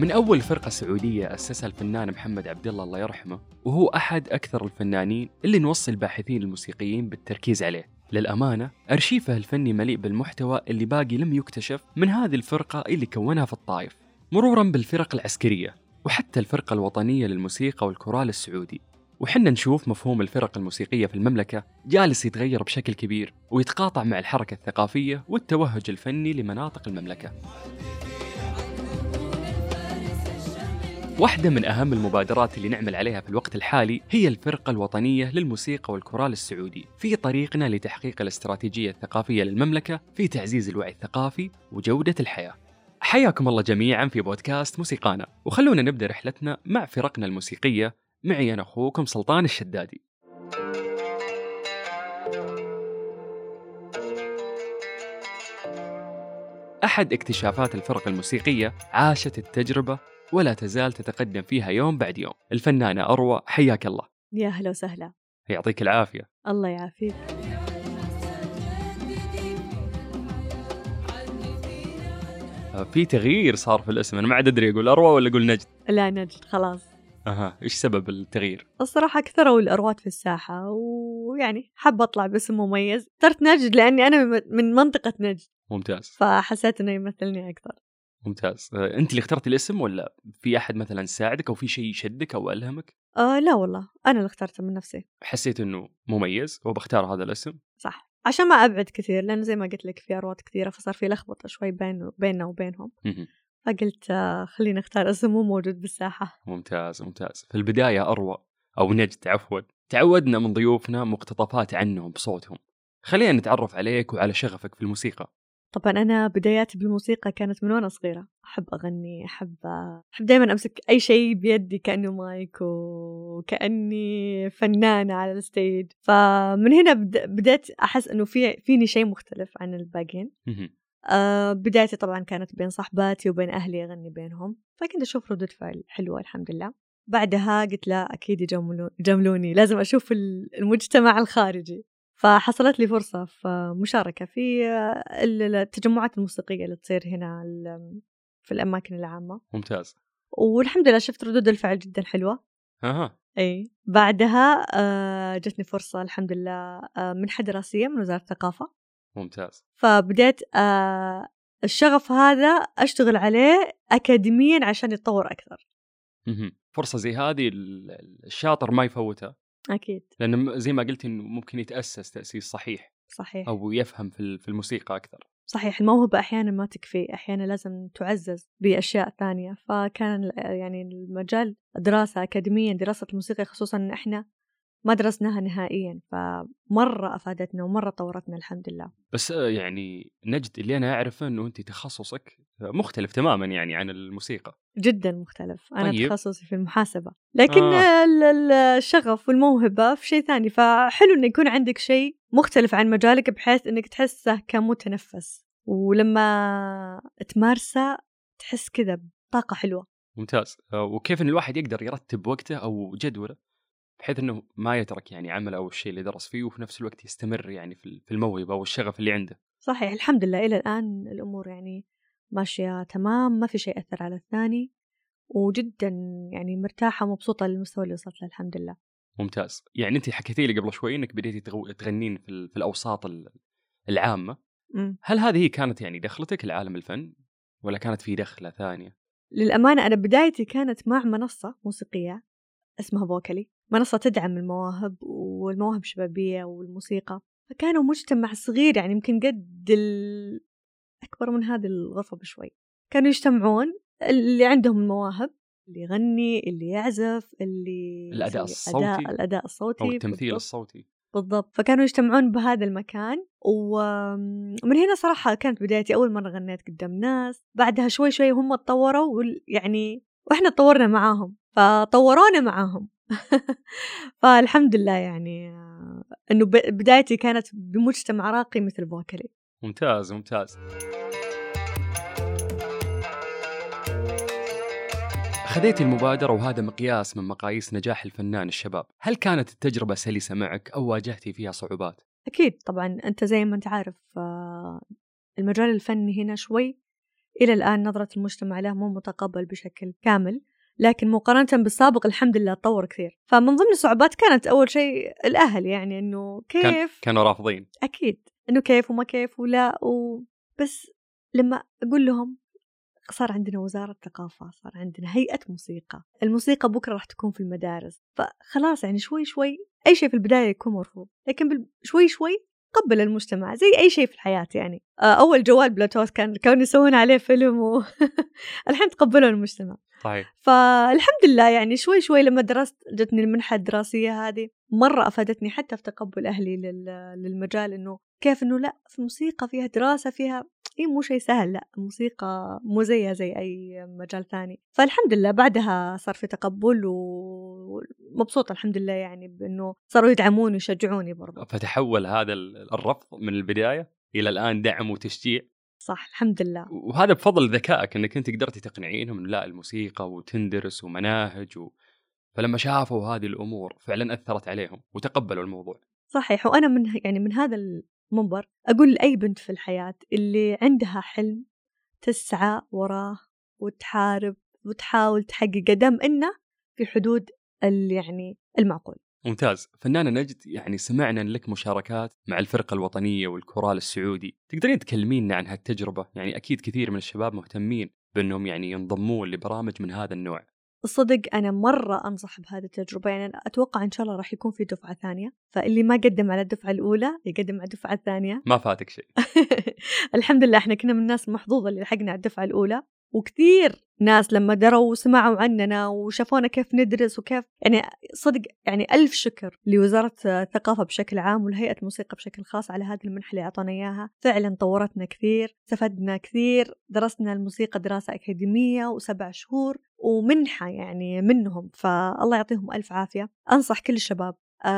من أول فرقة سعودية أسسها الفنان محمد عبد الله يرحمه، وهو أحد أكثر الفنانين اللي نوصي الباحثين الموسيقيين بالتركيز عليه. للأمانة أرشيفه الفني مليء بالمحتوى اللي باقي لم يكتشف من هذه الفرقة اللي كونها في الطائف، مروراً بالفرق العسكرية وحتى الفرقة الوطنية للموسيقى والكورال السعودي. وحنا نشوف مفهوم الفرق الموسيقية في المملكة جالس يتغير بشكل كبير ويتقاطع مع الحركة الثقافية والتوهج الفني لمناطق المملكة. واحدة من أهم المبادرات اللي نعمل عليها في الوقت الحالي هي الفرقة الوطنية للموسيقى والكورال السعودي في طريقنا لتحقيق الاستراتيجية الثقافية للمملكة في تعزيز الوعي الثقافي وجودة الحياة. حياكم الله جميعاً في بودكاست موسيقانا، وخلونا نبدأ رحلتنا مع فرقنا الموسيقية. معي أنا أخوكم سلطان الشدادي. أحد اكتشافات الفرقة الموسيقية عاشت التجربة ولا تزال تتقدم فيها يوم بعد يوم. الفنانة أروى، حياك الله. يا هلا وسهلا. يعطيك العافية. الله يعافيك. في تغيير صار في الاسم، أنا ما عاد أدري أقول أروى ولا أقول نجد. لا نجد خلاص. إيش سبب التغيير؟ الصراحة كثروا الأروات في الساحة، ويعني حابة أطلع باسم مميز، اخترت نجد لأني أنا من منطقة نجد. ممتاز. فحسيت إنه يمثلني أكثر. ممتاز. أنت اللي اخترت الاسم ولا في أحد مثلا ساعدك أو في شيء شدك أو ألهمك؟ لا والله أنا اللي اخترته من نفسي، حسيت إنه مميز وبختار هذا الاسم. صح، عشان ما أبعد كثير، لأن زي ما قلت لك في أروات كثيرة، فصار في لخبطة شوي بيننا وبينهم. فقلت خلينا نختار اسم مو موجود بالساحة. ممتاز ممتاز. في البداية أروى أو نجد عفوا، تعودنا من ضيوفنا مقتطفات عنهم بصوتهم، خلينا نتعرف عليك وعلى شغفك في الموسيقى. طبعا أنا بداياتي بالموسيقى كانت من وأنا صغيرة، أحب أغني، أحب دايما أمسك أي شيء بيدي كأنه مايك وكأني فنانة على الستيج. فمن هنا بدأت أحس أنه فيني شيء مختلف عن الباقين. بدايتي طبعا كانت بين صحباتي وبين أهلي، أغني بينهم، فكنت أشوف ردود فعل حلوة الحمد لله. بعدها قلت لا أكيد يجملوني، لازم أشوف المجتمع الخارجي. فحصلت لي فرصة في مشاركة في التجمعات الموسيقية اللي تصير هنا في الأماكن العامة. ممتاز. والحمد لله شفت ردود الفعل جدا حلوة. أي بعدها جتني فرصة الحمد لله منحة دراسية من وزارة الثقافة. ممتاز. فبدأت الشغف هذا أشتغل عليه أكاديميا عشان يتطور أكثر. فرصة زي هذه الشاطر ما يفوتها أكيد، لأن زي ما قلت إنه ممكن يتأسس تأسيس صحيح أو يفهم في الموسيقى أكثر. صحيح، الموهبة أحيانا ما تكفي، أحيانا لازم تعزز بأشياء ثانية. فكان يعني المجال دراسة أكاديميا، دراسة الموسيقى خصوصا إن إحنا ما درسناها نهائيا، فمرة أفادتنا ومرة طورتنا الحمد لله. بس يعني نجد اللي أنا أعرفه أنه أنت تخصصك مختلف تماما يعني عن الموسيقى. جدا مختلف. أنا طيب. تخصصي في المحاسبة، لكن الشغف والموهبة في شيء ثاني، فحلو أن يكون عندك شيء مختلف عن مجالك بحيث أنك تحسه كمتنفس، ولما تمارسه تحس كذا بطاقة حلوة. ممتاز. وكيف أن الواحد يقدر يرتب وقته أو جدوله بحيث أنه ما يترك يعني عمل أو الشيء اللي درس فيه، وفي نفس الوقت يستمر يعني في الموهبة أو الشغف اللي عنده؟ صحيح، الحمد لله إلى الآن الأمور يعني ماشية تمام، ما في شيء أثر على الثاني، وجدا يعني مرتاحة ومبسوطة للمستوى اللي وصلت له الحمد لله. ممتاز. يعني أنت حكيتي لي قبل شوي أنك بديتي تغنين في الأوساط العامة. هل هذه كانت يعني دخلتك لعالم الفن ولا كانت في دخلة ثانية؟ للأمانة أنا بدايتي كانت مع منصة موسيقية اسمها بوكلي، منصة تدعم المواهب والمواهب الشبابية والموسيقى. فكانوا مجتمع صغير، يعني يمكن قد أكبر من هذه الغرفة بشوي. كانوا يجتمعون اللي عندهم المواهب، اللي يغني، اللي يعزف، اللي الأداء الصوتي أو التمثيل بالضبط. الصوتي بالضبط. فكانوا يجتمعون بهذا المكان، ومن هنا صراحة كانت بدايتي. أول مرة غنيت قدام ناس، بعدها شوي شوي هم اتطوروا يعني وإحنا اتطورنا معاهم، فطورونا معاهم. فالحمد لله يعني أنه بدايتي كانت بمجتمع راقي مثل بوكلي. ممتاز ممتاز. خذيت المبادرة وهذا مقياس من مقاييس نجاح الفنان الشباب. هل كانت التجربة سلسة معك أو واجهتي فيها صعوبات؟ أكيد طبعا، أنت زي ما أنت عارف المجال الفني هنا شوي إلى الآن نظرة المجتمع له مو متقبل بشكل كامل، لكن مقارنة بالسابق الحمد لله تطور كثير. فمن ضمن الصعوبات كانت أول شيء الأهل، يعني إنه كيف كانوا رافضين أكيد إنه كيف وما كيف ولا بس لما أقول لهم صار عندنا وزارة ثقافة، صار عندنا هيئة موسيقى، الموسيقى بكرة راح تكون في المدارس، فخلاص يعني شوي شوي أي شيء في البداية يكون مرفوض، لكن شوي شوي قبل المجتمع زي أي شيء في الحياة. يعني أول جوال بلوتوث كانوا يسوون عليه فيلم الحين تقبله المجتمع. طيب. فالحمد لله يعني شوي شوي لما درست جتني المنحة الدراسية هذه مرة أفادتني حتى في تقبل أهلي للمجال، إنه كيف إنه لا في موسيقى فيها دراسة فيها إيه، مو شيء سهل، لا موسيقى مو زيها زي أي مجال ثاني. فالحمد لله بعدها صار في تقبل ومبسوطة الحمد لله، يعني بإنه صاروا يدعموني ويشجعوني برضه. فتحول هذا الرفض من البداية إلى الآن دعم وتشجيع. صح الحمد لله. وهذا بفضل ذكائك أنك أنت قدرتي تقنعينهم لا الموسيقى وتندرس ومناهج فلما شافوا هذه الأمور فعلا أثرت عليهم وتقبلوا الموضوع. صحيح. وأنا من هذا المنبر أقول لأي بنت في الحياة اللي عندها حلم تسعى وراه وتحارب وتحاول تحقق دم إنه في حدود يعني المعقول. ممتاز. فنانة نجد، يعني سمعنا لك مشاركات مع الفرقة الوطنية والكورال السعودي، تقدرين تكلمينا عن هالتجربة؟ يعني أكيد كثير من الشباب مهتمين بأنهم يعني ينضمون لبرامج من هذا النوع. الصدق أنا مرة أنصح بهذه التجربة، يعني أتوقع إن شاء الله راح يكون في دفعة ثانية، فاللي ما قدم على الدفعة الأولى يقدم على الدفعة الثانية، ما فاتك شيء. الحمد لله إحنا كنا من الناس محظوظة اللي لحقنا على الدفعة الأولى، وكثير ناس لما دروا وسمعوا عننا وشافونا كيف ندرس وكيف، يعني صدق يعني ألف شكر لوزارة الثقافة بشكل عام والهيئة الموسيقى بشكل خاص على هذه المنحة اللي أعطونا إياها. فعلا طورتنا كثير، استفدنا كثير، درسنا الموسيقى دراسة أكاديمية و7 شهور ومنحة يعني منهم، فالله يعطيهم ألف عافية. أنصح كل الشباب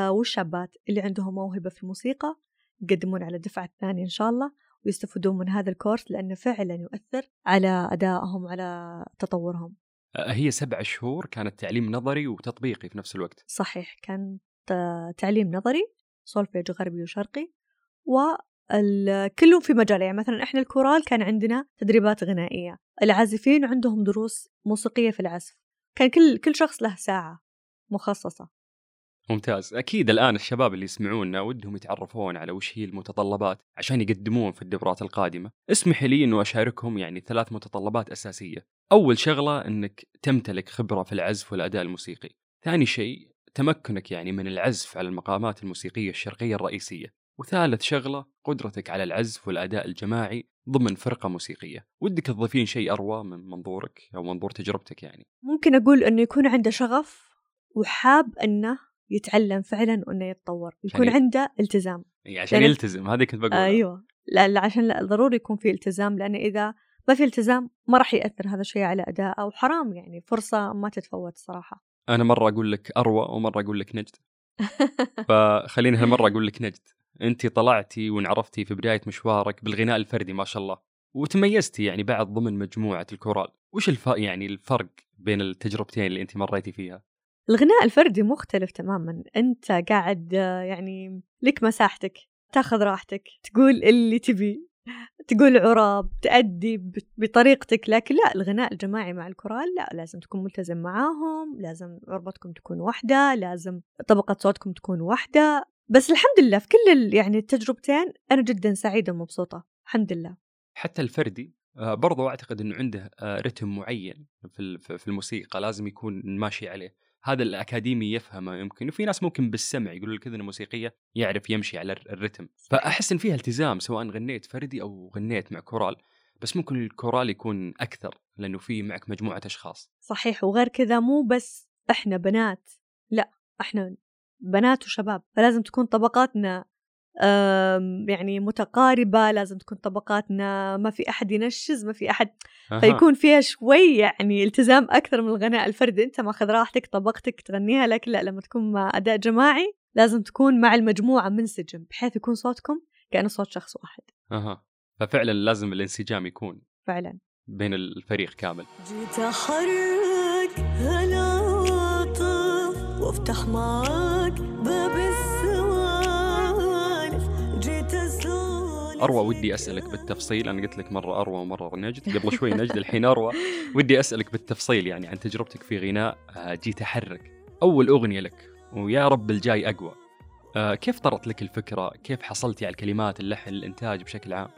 والشابات اللي عندهم موهبة في الموسيقى يقدمون على الدفعة الثانية إن شاء الله ويستفدون من هذا الكورس، لأنه فعلا يؤثر على أدائهم على تطورهم. هي 7 شهور كانت تعليم نظري وتطبيقي في نفس الوقت. صحيح، كان تعليم نظري سولفيج غربي وشرقي وكلهم في مجال، يعني مثلا إحنا الكورال كان عندنا تدريبات غنائية، العازفين عندهم دروس موسيقية في العزف، كان كل شخص له ساعة مخصصة. ممتاز. أكيد الآن الشباب اللي يسمعوننا ودهم يتعرفون على وش هي المتطلبات عشان يقدمون في الدورات القادمة. اسمح لي أنه أشاركهم يعني 3 متطلبات أساسية. أول شغلة أنك تمتلك خبرة في العزف والأداء الموسيقي. ثاني شيء تمكنك يعني من العزف على المقامات الموسيقية الشرقية الرئيسية. وثالث شغلة قدرتك على العزف والأداء الجماعي ضمن فرقة موسيقية. ودك تضيفين شيء أروى من منظورك أو منظور تجربتك؟ يعني ممكن أقول أنه يكون عنده شغف وحاب أنه يتعلم فعلا وأنه يتطور، يكون عنده التزام. عشان يلتزم، هذه كنت بقولها. أيوة، لا عشان لا ضروري يكون في التزام، لأن إذا ما في التزام ما راح يأثر هذا الشيء على أداءه، وحرام يعني فرصة ما تتفوت صراحة. أنا مرة أقول لك أروى ومرة أقول لك نجد، فخليني هالمرة أقول لك نجد. أنت طلعتي وانعرفتي في بداية مشوارك بالغناء الفردي ما شاء الله، وتميزتي يعني بعد ضمن مجموعة الكورال. وش الفرق بين التجربتين اللي أنت مريتي فيها؟ الغناء الفردي مختلف تماماً، أنت قاعد يعني لك مساحتك، تاخذ راحتك، تقول اللي تبي، تقول عراب، تأدي بطريقتك. لكن لا، الغناء الجماعي مع الكورال لا، لازم تكون ملتزم معاهم، لازم عربتكم تكون واحدة، لازم طبقة صوتكم تكون واحدة. بس الحمد لله في كل يعني التجربتين أنا جداً سعيدة ومبسوطة الحمد لله. حتى الفردي برضو أعتقد أنه عنده رتم معين في الموسيقى لازم يكون ماشي عليه، هذا الأكاديمي يفهمه يمكن، وفي ناس ممكن بالسمع يقولوا لك إذن موسيقية يعرف يمشي على الرتم. فأحس إن فيها التزام سواء غنيت فردي أو غنيت مع كورال، بس ممكن الكورال يكون أكثر لأنه فيه معك مجموعة أشخاص. صحيح. وغير كذا مو بس إحنا بنات، لا إحنا بنات وشباب، فلازم تكون طبقاتنا يعني متقاربة، لازم تكون طبقاتنا ما في أحد ينشز، ما في أحد، فيكون فيها شوي يعني التزام أكثر من الغناء الفردي. أنت ماخذ راحتك، طبقتك تغنيها، لكن لا، لما تكون مع أداء جماعي لازم تكون مع المجموعة منسجم بحيث يكون صوتكم كأنه صوت شخص واحد. ففعلا لازم الانسجام يكون فعلا بين الفريق كامل. جيت أحرك هلاطف وافتح معاك باب السوق. أروى ودي أسألك بالتفصيل، أنا قلت لك مرة أروى ومرة نجد، قبل شوي نجد الحين أروى، ودي أسألك بالتفصيل يعني عن تجربتك في غناء جي تحرك، أول أغنية لك ويا رب الجاي أقوى، كيف طرت لك الفكرة؟ كيف حصلتي على الكلمات، اللحن، الإنتاج بشكل عام؟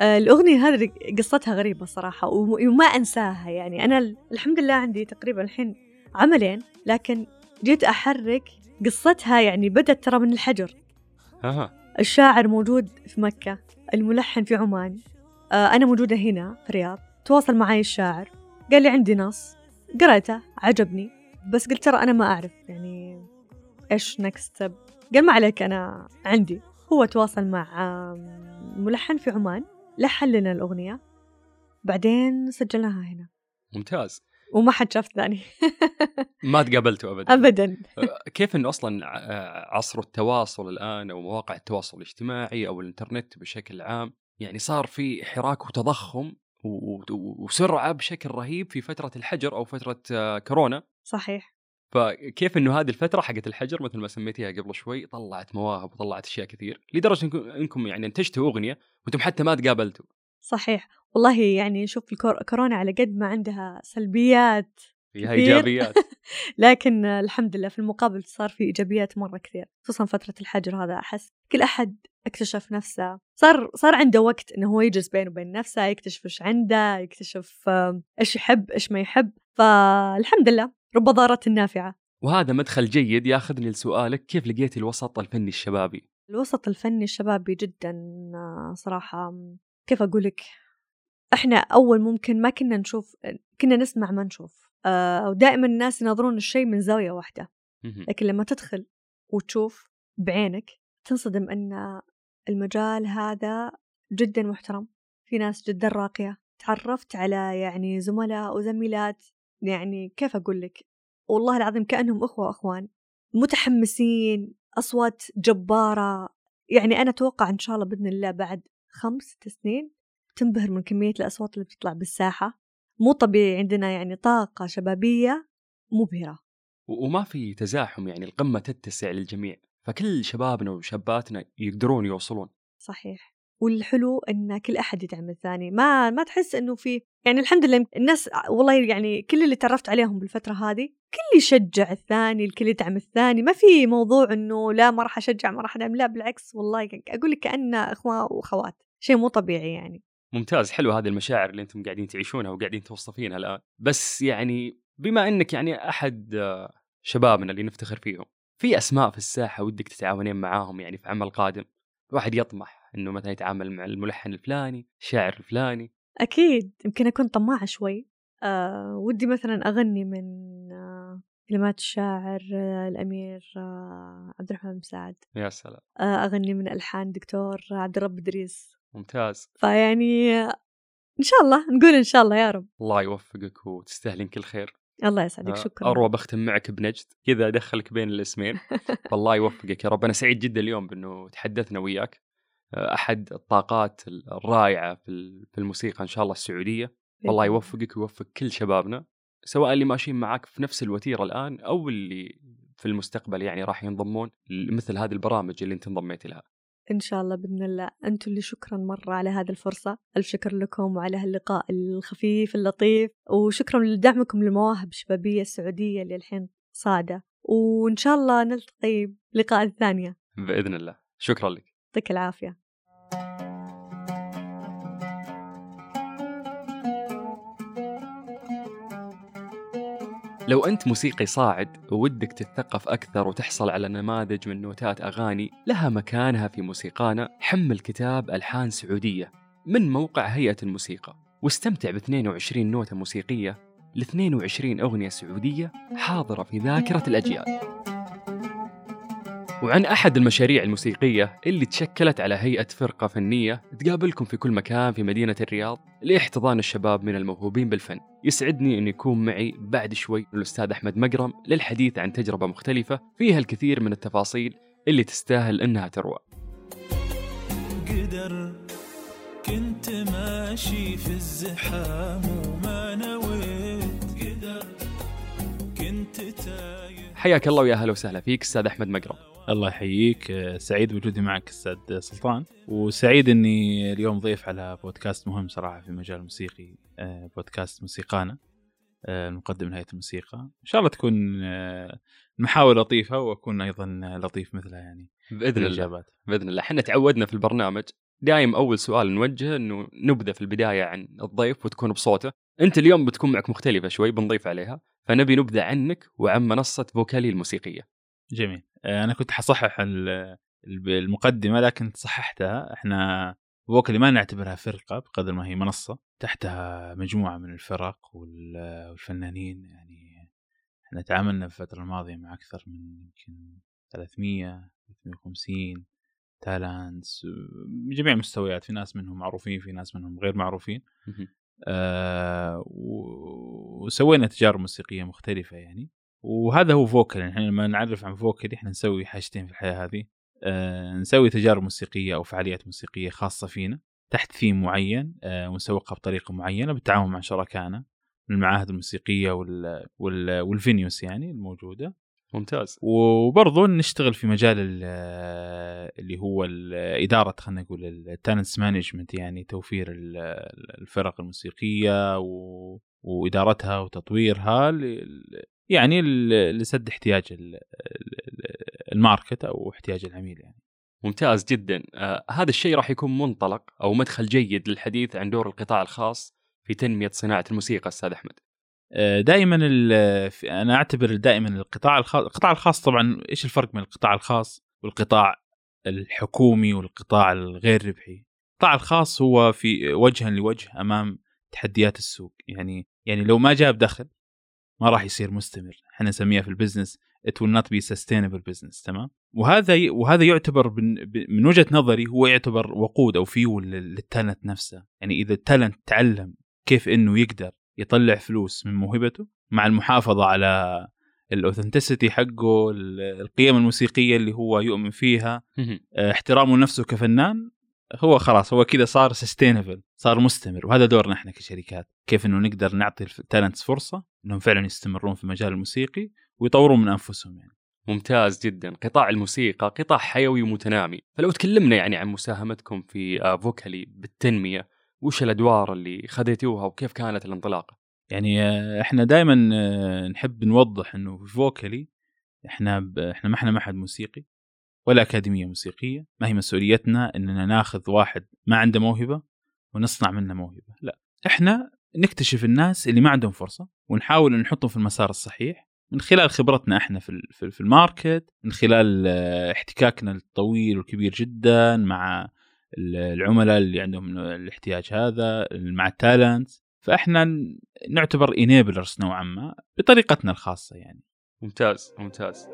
الأغنية هذه قصتها غريبة صراحة وما أنساها. يعني أنا الحمد لله عندي تقريبا الحين عملين، لكن جيت أحرك قصتها يعني بدت ترى من الحجر. الشاعر موجود في مكة، الملحن في عمان، أنا موجودة هنا في الرياض. تواصل معي الشاعر قال لي عندي نص، قرأته عجبني، بس قلت ترى أنا ما أعرف يعني إيش نكست. قال ما عليك أنا عندي. هو تواصل مع ملحن في عمان، لحن لنا الأغنية، بعدين سجلناها هنا. ممتاز. وما حد شاف ثاني. ما تقابلته أبدا. كيف أنه أصلا عصر التواصل الآن أو مواقع التواصل الاجتماعي أو الإنترنت بشكل عام، يعني صار في حراك وتضخم وسرعة بشكل رهيب في فترة الحجر أو فترة كورونا. صحيح. فكيف أنه هذه الفترة حقت الحجر مثل ما سميتيها قبل شوي طلعت مواهب وطلعت أشياء كثير، لدرجة أنكم يعني انتجتوا أغنية وأنتم حتى ما تقابلتوا. صحيح والله. يعني شوف كورونا على قد ما عندها سلبيات فيها إيجابيات. لكن الحمد لله في المقابل صار في إيجابيات مرة كثير، خصوصا فترة الحجر هذا. أحس كل أحد اكتشف نفسه، صار عنده وقت إنه هو يجلس بينه وبين نفسه، يكتشف إيش عنده، يكتشف إيش يحب إيش ما يحب. فالحمد لله رب ضارة نافعة. وهذا مدخل جيد ياخذني لسؤالك، كيف لقيت الوسط الفني الشبابي؟ الوسط الفني الشبابي جدا صراحة، كيف أقولك، إحنا أول ممكن ما كنا نشوف، كنا نسمع ما نشوف، ودائما الناس ينظرون الشيء من زاوية واحدة. لكن لما تدخل وتشوف بعينك تنصدم أن المجال هذا جدا محترم، في ناس جدا راقية. تعرفت على يعني زملاء وزميلات، يعني كيف أقولك، والله العظيم كأنهم أخوة وأخوان، متحمسين، أصوات جبارة. يعني أنا أتوقع إن شاء الله بإذن الله بعد 5-6 سنين تنبهر من كمية الأصوات اللي بتطلع بالساحة. مو طبيعي، عندنا يعني طاقة شبابية مبهرة وما في تزاحم، يعني القمة تتسع للجميع، فكل شبابنا وشاباتنا يقدرون يوصلون. صحيح. والحلو أن كل أحد يدعم الثاني، ما تحس أنه في، يعني الحمد لله الناس والله يعني كل اللي تعرفت عليهم بالفترة هذه كل يشجع الثاني، الكل يدعم الثاني، ما في موضوع أنه لا ما راح أشجع ما راح أدعم، لا بالعكس والله أقول لك كأننا إخوة وأخوات، شيء مو طبيعي يعني. ممتاز، حلو هذه المشاعر اللي أنتم قاعدين تعيشونها وقاعدين توصفينها الآن. بس يعني بما أنك يعني أحد شبابنا اللي نفتخر فيهم، في أسماء في الساحة ودك تتعاونين معاهم يعني في عمل قادم؟ الواحد يطمح أنه مثلا يتعامل مع الملحن الفلاني، الشاعر الفلاني. أكيد يمكن أكون طماعة شوي، ودي مثلا أغني من كلمات الشاعر الأمير عبد الرحمن مساعد. يا سلام. أغني من ألحان دكتور عبد الرب دريس. ممتاز. فيعني إن شاء الله، نقول إن شاء الله يا رب. الله يوفقك وتستاهلين كل خير. الله يسعدك. شكرا. أروى بختم معك بنجد، كذا أدخلك بين الاسمين. الله يوفقك يا رب. أنا سعيد جدا اليوم بأنه تحدثنا وياك، أحد الطاقات الرائعة في الموسيقى إن شاء الله السعودية. الله يوفقك ويوفق كل شبابنا، سواء اللي ماشيين معك في نفس الوتيرة الآن أو اللي في المستقبل يعني راح ينضمون مثل هذه البرامج اللي أنت انضميتي لها إن شاء الله بإذن الله. أنتم اللي شكرا مرة على هذه الفرصة، ألف شكر لكم وعلى هاللقاء الخفيف اللطيف، وشكرا لدعمكم للمواهب الشبابية السعودية اللي الحين صاعدة، وإن شاء الله نلتقي لقاء الثانية بإذن الله. شكرا لك. يعطيك العافية. لو أنت موسيقي صاعد وودك تتثقف أكثر وتحصل على نماذج من نوتات أغاني لها مكانها في موسيقانا، حمل كتاب ألحان سعودية من موقع هيئة الموسيقى، واستمتع ب22 نوتة موسيقية ل22 أغنية سعودية حاضرة في ذاكرة الأجيال. وعن أحد المشاريع الموسيقية اللي تشكلت على هيئة فرقة فنية تقابلكم في كل مكان في مدينة الرياض لإحتضان الشباب من الموهوبين بالفن. يسعدني أن يكون معي بعد شوي الأستاذ أحمد مقرم للحديث عن تجربة مختلفة فيها الكثير من التفاصيل اللي تستاهل أنها تروى. قدر كنت ماشي في الزحام وما نويت، قدر كنت تايه. حياك الله ويا هلا وسهلا فيك استاذ احمد مقرم. الله يحييك، سعيد بوجودي معك استاذ سلطان، وسعيد اني اليوم ضيف على بودكاست مهم صراحه في مجال الموسيقي، بودكاست موسيقانا المقدم هيئة الموسيقى. ان شاء الله تكون المحاوله لطيفه واكون ايضا لطيف مثلها يعني باذن الله. باذن الله. احنا تعودنا في البرنامج دايم اول سؤال نوجهه انه نبدا في البدايه عن الضيف وتكون بصوته. انت اليوم بتكون معك مختلفه شوي بنضيف عليها، فنبي نبدا عنك وعن منصه بوكلي الموسيقيه. جميل. انا كنت حصحح المقدمه لكن صححتها. احنا بوكلي ما نعتبرها فرقه بقدر ما هي منصه تحتها مجموعه من الفرق والفنانين. يعني احنا تعاملنا في الفتره الماضيه مع اكثر من يمكن 300 350 تالنتس بجميع المستويات، في ناس منهم معروفين في ناس منهم غير معروفين. وسوينا تجارب موسيقيه مختلفه يعني، وهذا هو فوكل. احنا لما نعرف عن فوكل احنا نسوي حاجتين في الحياه هذه، نسوي تجارب موسيقيه او فعاليات موسيقيه خاصه فينا تحت ثيم معين، ونسوقها بطريقه معينه بالتعاون مع شركائنا من المعاهد الموسيقيه والفينيوس يعني الموجوده. ممتاز. وبرضه نشتغل في مجال اللي هو الإدارة، خلينا نقول التالنتس مانجمنت، يعني توفير الفرق الموسيقية وإدارتها وتطويرها يعني لسد احتياج الماركت أو احتياج العميل يعني. ممتاز جدا. هذا الشيء راح يكون منطلق أو مدخل جيد للحديث عن دور القطاع الخاص في تنمية صناعة الموسيقى. أستاذ أحمد، دائما انا اعتبر دائما القطاع الخاص طبعا، ايش الفرق بين القطاع الخاص والقطاع الحكومي والقطاع الغير ربحي؟ القطاع الخاص هو في وجها لوجه امام تحديات السوق، يعني لو ما جاب دخل ما راح يصير مستمر. احنا نسميها في البزنس it will not be sustainable business. تمام. وهذا يعتبر من وجهة نظري هو يعتبر وقود او فيول للتالنت نفسه. يعني اذا التالنت تعلم كيف انه يقدر يطلع فلوس من موهبته مع المحافظة على الأوثنتيسيتي حقه، القيم الموسيقية اللي هو يؤمن فيها، احترامه لنفسه كفنان، هو خلاص هو كده صار سستينبل، صار مستمر. وهذا دورنا احنا كشركات، كيف انه نقدر نعطي التالنتس فرصة انهم فعلا يستمرون في مجال الموسيقي ويطوروا من انفسهم يعني. ممتاز جدا. قطاع الموسيقى قطاع حيوي ومتنامي، فلو تكلمنا يعني عن مساهمتكم في فوكلي بالتنمية، وش الأدوار اللي خديتوها وكيف كانت الانطلاقة؟ يعني احنا دائما نحب نوضح انه في فوكلي احنا ما حد موسيقي ولا أكاديمية موسيقية. ما هي مسؤوليتنا اننا ناخذ واحد ما عنده موهبة ونصنع منه موهبة، لا، احنا نكتشف الناس اللي ما عندهم فرصة ونحاول ان نحطهم في المسار الصحيح من خلال خبرتنا احنا في الماركت، من خلال احتكاكنا الطويل والكبير جدا مع العملاء اللي عندهم الاحتياج هذا، مع التالنت. فاحنا نعتبر انيبلرز نوعا ما بطريقتنا الخاصه يعني. ممتاز ممتاز.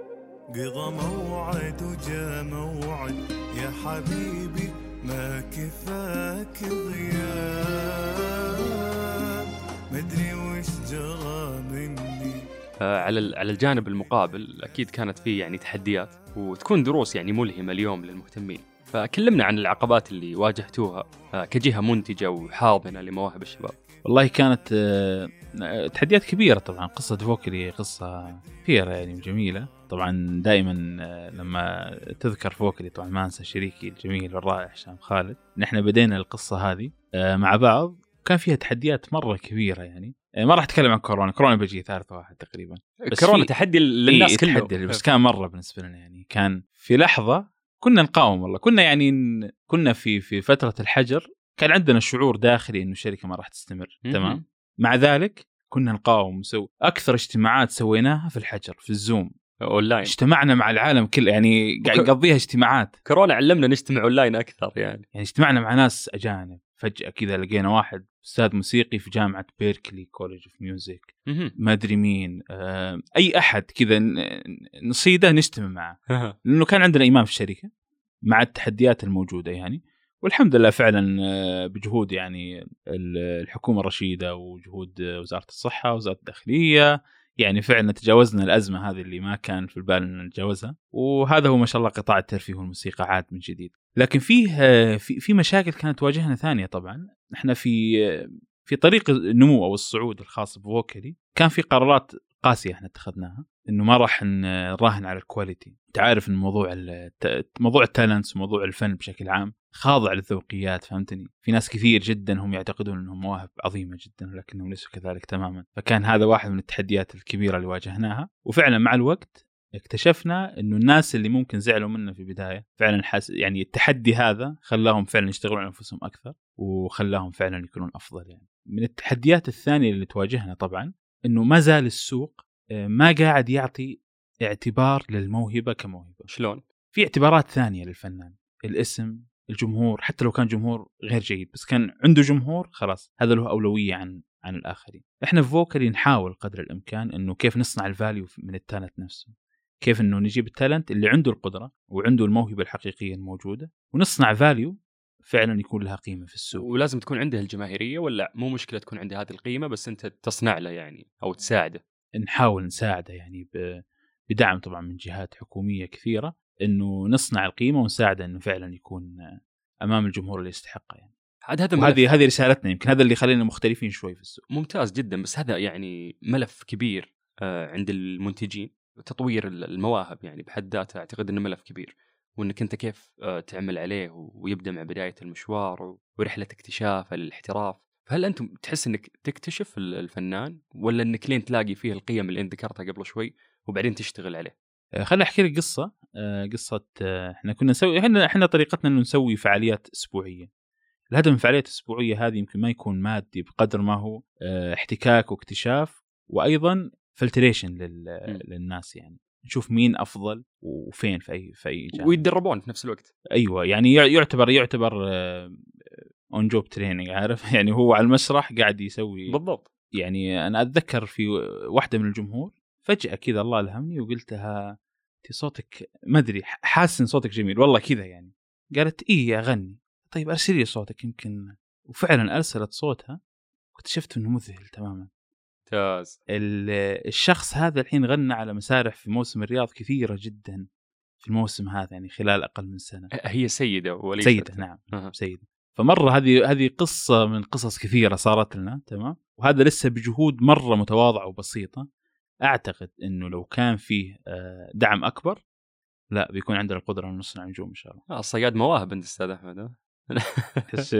قضى موعد وجاء موعد يا حبيبي ما كفاك غياب مدري وش جرى مني. على الجانب المقابل اكيد كانت فيه يعني تحديات وتكون دروس يعني ملهمه اليوم للمهتمين، فكلمنا عن العقبات اللي واجهتوها كجهة منتجة وحاضنة لمواهب الشباب. والله كانت تحديات كبيرة طبعا. قصة فوكلي قصة كبيرة يعني جميلة طبعا. دائما لما تذكر فوكلي طبعا ما انسى شريكي الجميل والرائع شام خالد. نحن بدينا القصة هذه مع بعض، كان فيها تحديات مرة كبيرة يعني. ما راح أتكلم عن كورونا بجي ثالث واحد تقريبا، بس كورونا تحدي للناس كله، بس كان مرة بالنسبة لنا يعني. كان في لحظة كنا نقاوم والله، كنا في فترة الحجر، كان عندنا شعور داخلي إنه الشركة ما راح تستمر. تمام. مع ذلك كنا نقاوم وسوي أكثر اجتماعات سويناها في الحجر في الزوم أونلاين. اجتمعنا مع العالم كله يعني، قاعد نقضيها اجتماعات. كورونا علمنا نجتمع أونلاين أكثر يعني اجتمعنا مع ناس أجانب. فجأة كذا لقينا واحد أستاذ موسيقي في جامعة بيركلي كوليدج أوف ميوزيك، ما أدري مين، أي أحد كذا نصيده نجتمع معه لأنه كان عندنا إمام في الشركة مع التحديات الموجودة يعني. والحمد لله فعلا بجهود يعني الحكومة الرشيدة وجهود وزارة الصحة ووزارة الداخلية يعني فعلا تجاوزنا الأزمة هذه اللي ما كان في البال أن نتجاوزها. وهذا هو ما شاء الله قطاع الترفيه والموسيقى عاد من جديد. لكن في مشاكل كانت تواجهنا ثانية طبعا. احنا في طريق النمو أو الصعود الخاص بوكلي كان في قرارات قاسية احنا اتخذناها، انه ما راح نراهن على الكواليتي. تعرف ان موضوع التالنتس وموضوع الفن بشكل عام خاضع للذوقيات، فهمتني؟ في ناس كثير جدا هم يعتقدون انهم مواهب عظيمة جدا ولكنهم ليسوا كذلك تماما. فكان هذا واحد من التحديات الكبيرة اللي واجهناها. وفعلا مع الوقت اكتشفنا انه الناس اللي ممكن زعلوا منا في البداية فعلا يعني التحدي هذا خلاهم فعلا يشتغلون على انفسهم اكثر وخلاهم فعلا يكونون افضل. يعني من التحديات الثانية اللي تواجهنا طبعا انه ما زال السوق ما قاعد يعطي اعتبار للموهبة كموهبة. شلون؟ في اعتبارات ثانية للفنان، الاسم، الجمهور، حتى لو كان جمهور غير جيد بس كان عنده جمهور خلاص هذا له أولوية عن الآخرين. احنا في بوكلي نحاول قدر الإمكان انه كيف نصنع الفاليو من التالنت نفسه، كيف انه نجيب التالنت اللي عنده القدرة وعنده الموهبة الحقيقية الموجودة ونصنع فاليو فعلا يكون لها قيمة في السوق. ولازم تكون عنده الجماهيرية، ولا مو مشكلة تكون عنده هذه القيمة بس انت تصنع له يعني او تساعده؟ نحاول نساعده يعني بدعم طبعا من جهات حكومية كثيرة انه نصنع القيمة ونساعده انه فعلا يكون امام الجمهور اللي يستحقه. يعني هذه رسالتنا، يمكن هذا اللي خلينا مختلفين شوي في السوق. ممتاز جدا، بس هذا يعني ملف كبير عند المنتجين، تطوير المواهب يعني بحد ذاته اعتقد انه ملف كبير، وانك انت كيف تعمل عليه ويبدا مع بداية المشوار ورحلة اكتشاف الاحتراف. فهل أنتم تحس أنك تكتشف الفنان، ولا أنك لين تلاقي فيه القيم اللي أنت ذكرتها قبل شوي وبعدين تشتغل عليه؟ خليني أحكي لك قصة إحنا كنا نسوي، إحنا طريقتنا إنه نسوي فعاليات أسبوعية. الهدف من الفعاليات الأسبوعية هذه يمكن ما يكون مادي بقدر ما هو احتكاك واكتشاف، وأيضا فلتريشن للناس، يعني نشوف مين أفضل وفين في أي جانب، ويتدربون في نفس الوقت. أيوة، يعني يعتبر on job training، عارف يعني هو على المسرح قاعد يسوي بالضبط. يعني أنا أتذكر في واحدة من الجمهور فجأة كذا الله ألهمني وقلتها صوتك ما أدري حاسن صوتك جميل والله كذا يعني. قالت إيه أغني، طيب أرسل لي صوتك يمكن. وفعلا أرسلت صوتها واكتشفت أنه مذهل تماما. ممتاز. الشخص هذا الحين غنى على مسارح في موسم الرياض كثيرة جدا في الموسم هذا، يعني خلال أقل من سنة. هي سيدة وليست سيدة؟ نعم سيدة. فمرة هذه قصة من قصص كثيرة صارت لنا، تمام؟ وهذا لسه بجهود مرة متواضعة وبسيطة. أعتقد إنه لو كان فيه دعم أكبر لا بيكون عندنا القدرة إنه نصنع نجوم إن شاء الله. الصياد مواهب أنت أستاذ أحمد. حس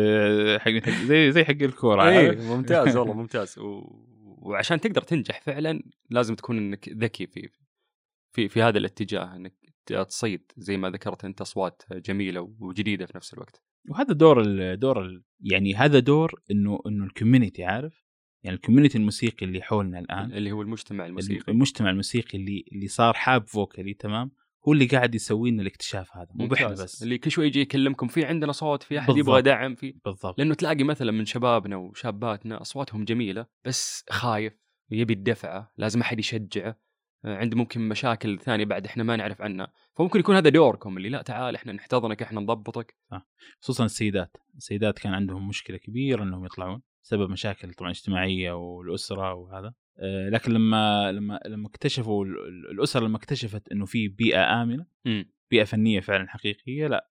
حق زي حق الكورة. أيه ممتاز والله ممتاز. وعشان تقدر تنجح فعلا لازم تكون إنك ذكي في هذا الاتجاه، إنك تصيد زي ما ذكرت أنت أصوات جميلة وجديدة في نفس الوقت. وهذا دور يعني هذا دور انه الكوميونتي، عارف يعني الكوميونتي الموسيقي اللي حولنا الان اللي هو المجتمع الموسيقي اللي صار حاب فوكالي، تمام؟ هو اللي قاعد يسوي لنا الاكتشاف هذا، مو بحنا بس اللي كل شوي يجي يكلمكم في عندنا صوت، في احد يبغى دعم في بالضبط. لانه تلاقي مثلا من شبابنا وشاباتنا اصواتهم جميله بس خايف، يبي الدفعه، لازم احد يشجعه، عنده ممكن مشاكل ثانية بعد إحنا ما نعرف عنها. فممكن يكون هذا دوركم اللي لا تعال إحنا نحتضنك، إحنا نضبطك. خصوصا السيدات كان عندهم مشكلة كبيرة إنهم يطلعون سبب مشاكل طبعا اجتماعية والأسرة وهذا. لكن لما اكتشفوا الأسرة، لما اكتشفت إنه في بيئة آمنة، بيئة فنية فعلا حقيقية، لا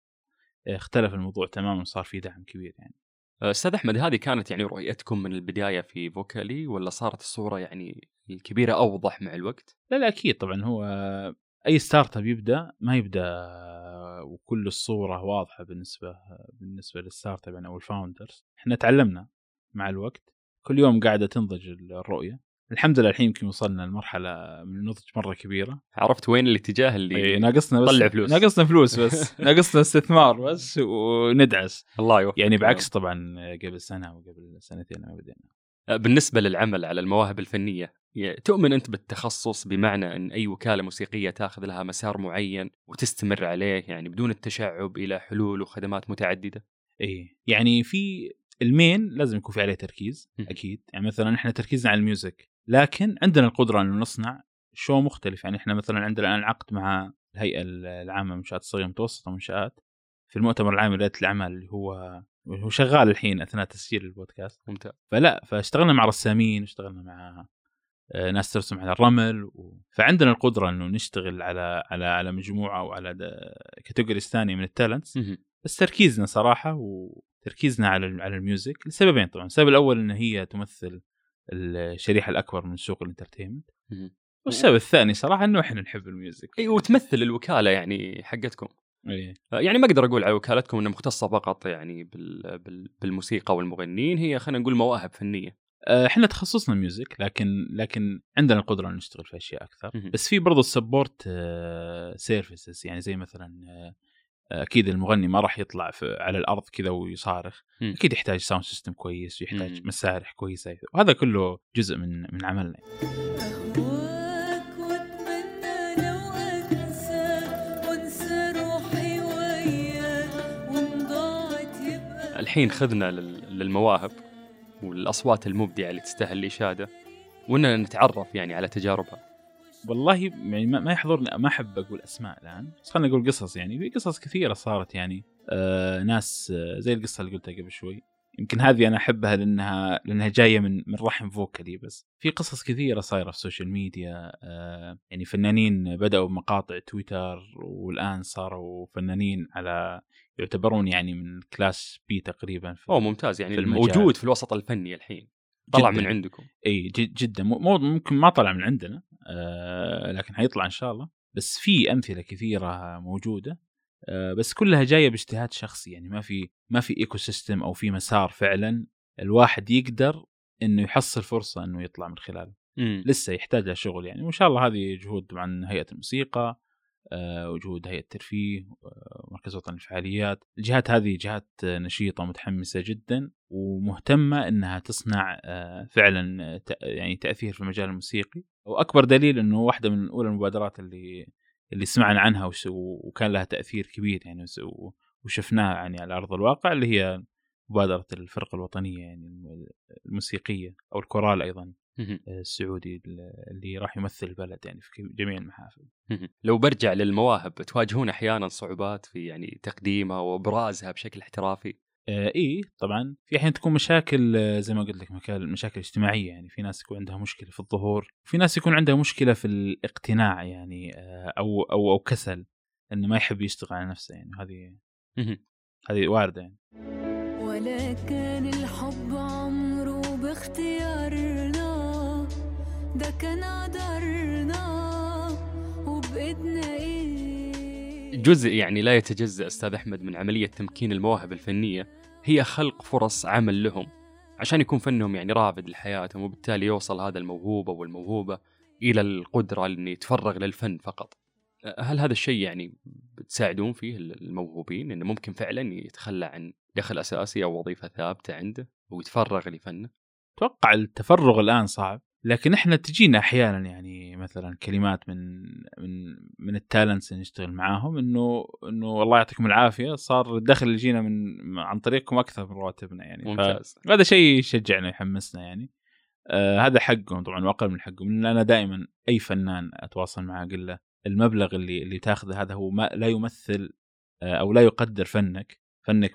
اختلف الموضوع تماما وصار في دعم كبير. يعني أستاذ أحمد، هذه كانت يعني رؤيتكم من البداية في بوكلي، ولا صارت الصورة يعني الكبيرة أوضح مع الوقت؟ لا أكيد طبعا، هو أي ستارت اب يبدأ ما يبدأ وكل الصورة واضحة بالنسبة للستارت اب أو الفاوندرز. إحنا تعلمنا مع الوقت، كل يوم قاعدة تنضج الرؤية. الحمد لله الحين يمكن وصلنا لمرحلة من النضج مرة كبيرة. عرفت وين الاتجاه اللي ناقصنا فلوس بس ناقصنا استثمار بس وندعس. الله يوفقك. يعني بعكس طبعا قبل سنة وقبل سنتين لما بدينا. بالنسبة للعمل على المواهب الفنية، تؤمن أنت بالتخصص، بمعنى أن أي وكالة موسيقية تأخذ لها مسار معين وتستمر عليه يعني بدون التشعب إلى حلول وخدمات متعددة؟ إيه، يعني في المين لازم يكون في عليه تركيز أكيد. يعني مثلا إحنا تركيزنا على الميوزك، لكن عندنا القدرة أن نصنع شو مختلف. يعني إحنا مثلا عندنا الآن عقد مع الهيئة العامة للمنشآت الصغيرة والمتوسطة والمنشآت في المؤتمر العام لريادة الأعمال اللي هو شغال الحين أثناء تسجيل البودكاست. ممتاز. فاشتغلنا مع رسامين، اشتغلنا مع ناس ترسم على الرمل فعندنا القدرة إنه نشتغل على مجموعة أو على كاتيجوريز ثانية من التالنتس. بس تركيزنا صراحة وتركيزنا على الميوزك لسببين طبعا. السبب الأول إن هي تمثل الشريحة الأكبر من سوق الانترتينمنت، والسبب الثاني صراحة أنه إحنا نحب الميوزك. أي وتمثل الوكالة يعني حقتكم. أيه. يعني ما أقدر أقول على وكالتكم أنها مختصة فقط يعني بالموسيقى والمغنين، هي خلينا نقول مواهب فنية. إحنا تخصصنا ميوزك، لكن عندنا القدرة أن نشتغل في أشياء أكثر. بس في برضو السبورت سيرفيسز، يعني زي مثلا أكيد المغني ما راح يطلع على الأرض كذا ويصارخ، أكيد يحتاج ساوند سيستم كويس، ويحتاج مسارح كويسة، وهذا كله جزء من عملنا. الحين خذنا للمواهب والأصوات المبدعة اللي تستاهل الإشادة، وإننا نتعرف يعني على تجاربها. والله يعني ما يحضرني، ما أحب أقول أسماء الآن، بس خلنا نقول قصص. يعني في قصص كثيرة صارت يعني ناس زي القصة اللي قلتها قبل شوي، يمكن هذه أنا أحبها لأنها جاية من رحم فوكلي. بس في قصص كثيرة صايرة في السوشيال ميديا، يعني فنانين بدأوا بمقاطع تويتر، والآن صاروا فنانين على يعتبرون يعني من كلاس بي تقريبا. أو ممتاز، يعني الموجود في الوسط الفني الحين طلع من عندكم. اي جدا، ممكن ما طلع من عندنا لكن هيطلع ان شاء الله. بس في امثله كثيره موجوده، بس كلها جايه باجتهاد شخصي، يعني ما في ايكو سيستم او في مسار فعلا الواحد يقدر انه يحصل فرصه انه يطلع من خلاله. لسه يحتاج له شغل يعني، وان شاء الله هذه جهود عن هيئه الموسيقى وجهود هيئه الترفيه ومركز وطني الفعاليات. الجهات هذه جهات نشيطه متحمسه جدا ومهتمه انها تصنع فعلا يعني تاثير في المجال الموسيقي. واكبر دليل انه واحده من اولى المبادرات اللي سمعنا عنها وكان لها تاثير كبير يعني وشفناها يعني على ارض الواقع، اللي هي مبادره الفرقه الوطنيه يعني الموسيقيه او الكورال ايضا السعودي، اللي راح يمثل البلد يعني في جميع المحافل. لو برجع للمواهب، تواجهون احيانا صعوبات في يعني تقديمها وابرازها بشكل احترافي؟ إيه طبعا، في أحيان تكون مشاكل زي ما قلت لك، مشاكل اجتماعية. يعني في ناس يكون عندها مشكلة في الظهور، وفي ناس يكون عندها مشكلة في الاقتناع يعني أو كسل إنه ما يحب يشتغل على نفسه يعني. هذه واردة يعني. ولكن الحب عمره باختيارنا، ده كان قدرنا وبإيدنا. جزء يعني لا يتجزأ أستاذ أحمد من عملية تمكين المواهب الفنية هي خلق فرص عمل لهم، عشان يكون فنهم يعني رافد لحياتهم، وبالتالي يوصل هذا الموهوب أو الموهوبة إلى القدرة أن يتفرغ للفن فقط. هل هذا الشيء يعني بتساعدون فيه الموهوبين أنه ممكن فعلا يتخلى عن دخل أساسي أو وظيفة ثابتة عنده ويتفرغ لفنه؟ أتوقع التفرغ الآن صعب، لكن احنا تجينا احيانا يعني مثلا كلمات من التالنتس نشتغل معاهم انه والله يعطيكم العافيه، صار الدخل اللي جينا عن طريقكم اكثر من رواتبنا يعني. ممتاز. هذا شيء يشجعنا يحمسنا يعني. هذا حقهم طبعا واقل من حقهم، لان انا دائما اي فنان اتواصل معه اقول له المبلغ اللي تاخذه هذا هو ما لا يمثل او لا يقدر فنك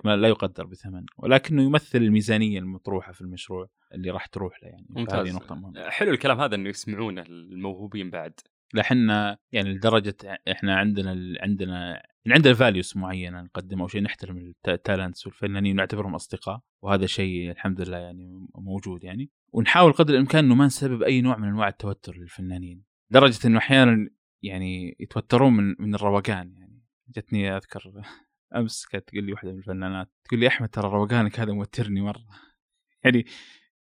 ما لا يقدر بثمن، ولكنه يمثل الميزانية المطروحة في المشروع اللي راح تروح له يعني. ممتاز. نقطة مهمة. حلو الكلام هذا إنه يسمعونه الموهوبين بعد. لحنا يعني لدرجة إحنا عندنا values معينة نقدمها، وشيء نحترم التالنتس والفنانين ونعتبرهم أصدقاء، وهذا شيء الحمد لله يعني موجود يعني. ونحاول قدر الإمكان إنه ما نسبب أي نوع من أنواع التوتر للفنانين، درجة إنه أحيانا يعني يتوترون من الروقان يعني. جتني أذكر أمس كانت تقول لي واحدة من الفنانات، تقول لي أحمد ترى روقانك هذا موترني مرة، يعني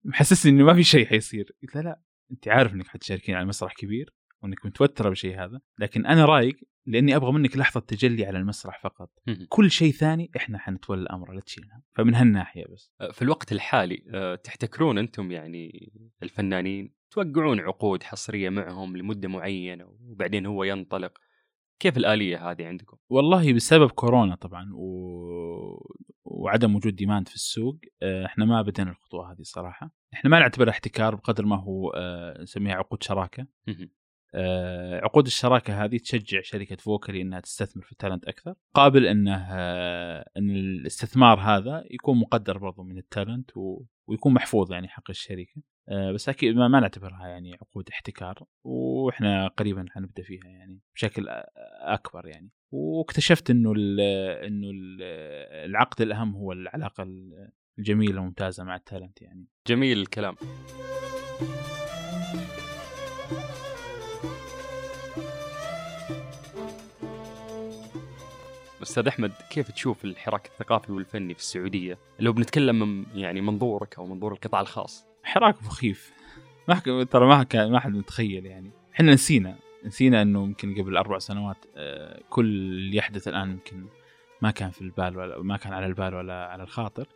محسسني إنه ما في شيء حيصير. قلت لها لا، أنت عارف إنك حتشاركين على مسرح كبير وإنك متوترة بشيء هذا، لكن أنا رايق لأني أبغى منك لحظة تجلي على المسرح فقط. كل شيء ثاني إحنا حنتولى الأمر، لا تشيلها. فمن هالناحية بس. في الوقت الحالي تحتكرون أنتم يعني الفنانين توقعون عقود حصرية معهم لمدة معينة وبعدين هو ينطلق، كيف الآلية هذه عندكم؟ والله بسبب كورونا طبعا وعدم وجود ديماند في السوق، احنا ما بدنا الخطوة هذه صراحة. احنا ما نعتبر احتكار بقدر ما هو نسميها عقود شراكة. عقود الشراكة هذه تشجع شركة فوكلي انها تستثمر في التالنت اكثر، قابل ان الاستثمار هذا يكون مقدر برضو من التالنت ويكون محفوظ يعني حق الشركة. بس أكيد ما نعتبرها يعني عقود احتكار، وإحنا قريبا هنبدأ فيها يعني بشكل أكبر يعني. واكتشفت إنه العقد الأهم هو العلاقة الجميلة وممتازة مع التالنت يعني. جميل الكلام. أستاذ أحمد، كيف تشوف الحراك الثقافي والفني في السعودية لو بنتكلم من يعني منظورك أو منظور القطاع الخاص؟ حراك مخيف، ما حد متخيل. يعني إحنا نسينا إنه يمكن قبل 4 سنوات كل اللي يحدث الآن يمكن ما كان في البال ولا ما كان على البال ولا على الخاطر.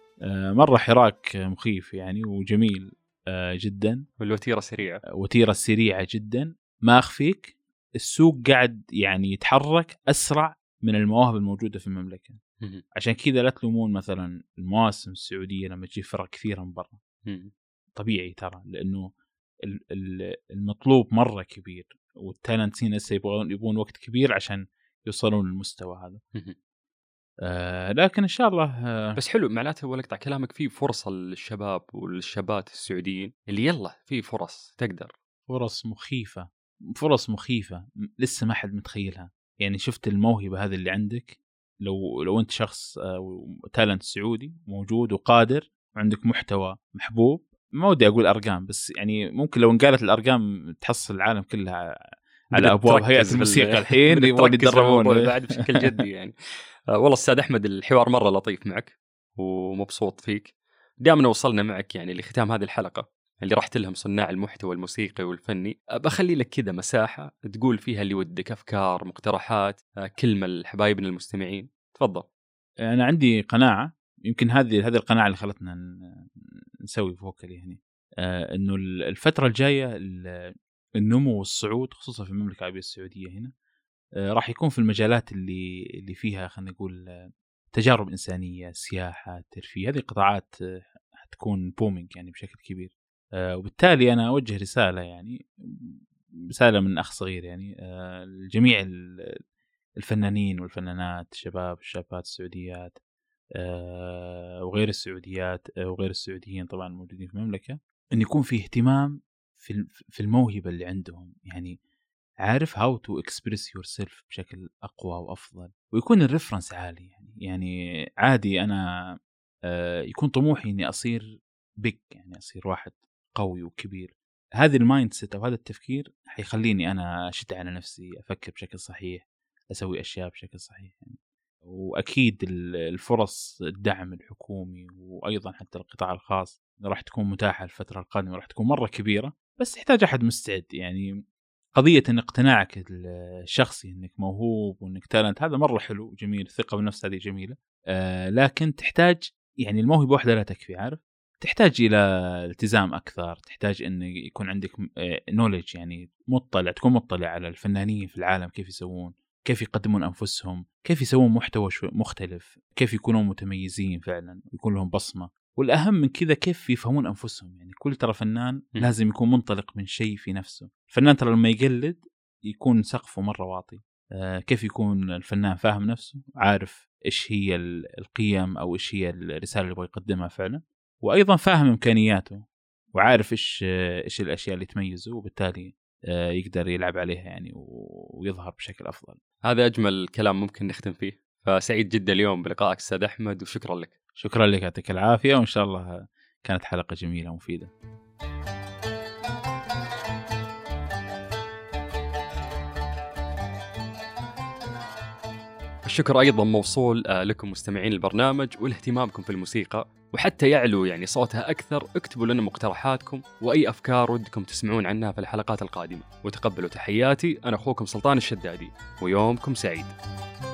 مرة حراك مخيف يعني وجميل جدا، والوتيرة سريعة، وتيرة سريعة جدا. ما أخفيك السوق قاعد يعني يتحرك أسرع من المواهب الموجودة في المملكة. عشان كذا لا تلومون مثلا المواسم السعودية لما تجي فرق كثيرة من برا، طبيعي ترى، لأنه المطلوب مرة كبير، والتالنتس هنا يبون وقت كبير عشان يوصلون للمستوى هذا. لكن إن شاء الله بس حلو، معناته ولا قطع كلامك، في فرصة للشباب والشابات السعوديين اللي يلا في فرص، تقدر، فرص مخيفة لسه ما حد متخيلها. يعني شفت الموهبة هذه اللي عندك، لو أنت شخص تالنت سعودي موجود وقادر وعندك محتوى محبوب، ما ودي أقول أرقام، بس يعني ممكن لو انقالت الأرقام تحصل العالم كلها على أبواب هيئة الموسيقى الحين يدربون بعد بشكل جدي يعني. والله أستاذ أحمد، الحوار مرة لطيف معك ومبسوط فيك. دامنا وصلنا معك يعني لختام هذه الحلقة اللي راح تلهم صناع المحتوى الموسيقي والفني، بخلي لك كذا مساحة تقول فيها اللي ودك، أفكار، مقترحات، كلمة لحبايبنا المستمعين، تفضل. أنا عندي قناعة، يمكن هذه القناعة اللي خلتنا نسوي بوكلي يعني، إنه الفترة الجاية النمو والصعود خصوصا في المملكة العربية السعودية هنا راح يكون في المجالات اللي فيها خلينا نقول تجارب إنسانية، سياحة، ترفيه. هذه قطاعات هتكون بومينج يعني بشكل كبير. وبالتالي أنا أوجه رسالة، يعني رسالة من أخ صغير، يعني الجميع الفنانين والفنانات، الشباب والشابات السعوديات وغير السعوديات وغير السعوديين طبعا الموجودين في المملكة، أن يكون في اهتمام في الموهبة اللي عندهم. يعني عارف how to express yourself بشكل أقوى وأفضل، ويكون الريفرنس عالي. يعني عادي أنا يكون طموحي أني أصير big، يعني أصير واحد قوي وكبير. هذه المايند سيت أو هذا التفكير حيخليني أنا أشد على نفسي، أفكر بشكل صحيح، أسوي أشياء بشكل صحيح يعني. وأكيد الفرص، الدعم الحكومي وأيضا حتى القطاع الخاص راح تكون متاحة الفترة القادمة، راح تكون مرة كبيرة، بس يحتاج أحد مستعد. يعني قضية إن اقتناعك الشخصي إنك موهوب وإنك تالنت، هذا مرة حلو وجميل، الثقة بالنفس هذه جميلة، لكن تحتاج يعني الموهبة واحدة لا تكفي، عارف، تحتاج إلى التزام أكثر، تحتاج إنه يكون عندك knowledge، يعني تكون مطلع على الفنانين في العالم، كيف يسوون، كيف يقدمون أنفسهم، كيف يسوون محتوى مختلف، كيف يكونون متميزين فعلا، يكون لهم بصمة. والأهم من كذا كيف يفهمون أنفسهم. يعني كل ترى فنان لازم يكون منطلق من شيء في نفسه. الفنان ترى لما يقلد يكون سقفه مرة واطي. كيف يكون الفنان فاهم نفسه، عارف إيش هي القيم أو إيش هي الرسالة اللي يبغى يقدمها فعلا، وأيضا فاهم إمكانياته وعارف إيش الأشياء اللي تميزه، وبالتالي يقدر يلعب عليها يعني ويظهر بشكل أفضل. هذا أجمل كلام ممكن نختم فيه. فسعيد جدا اليوم بلقائك أستاذ أحمد، وشكرا لك. شكرا لك، يعطيك العافية، وإن شاء الله كانت حلقة جميلة ومفيدة. الشكر أيضا موصول لكم مستمعين البرنامج والاهتمامكم في الموسيقى، وحتى يعلو يعني صوتها أكثر اكتبوا لنا مقترحاتكم وأي أفكار ودكم تسمعون عنها في الحلقات القادمة. وتقبلوا تحياتي، أنا أخوكم سلطان الشدادي، ويومكم سعيد.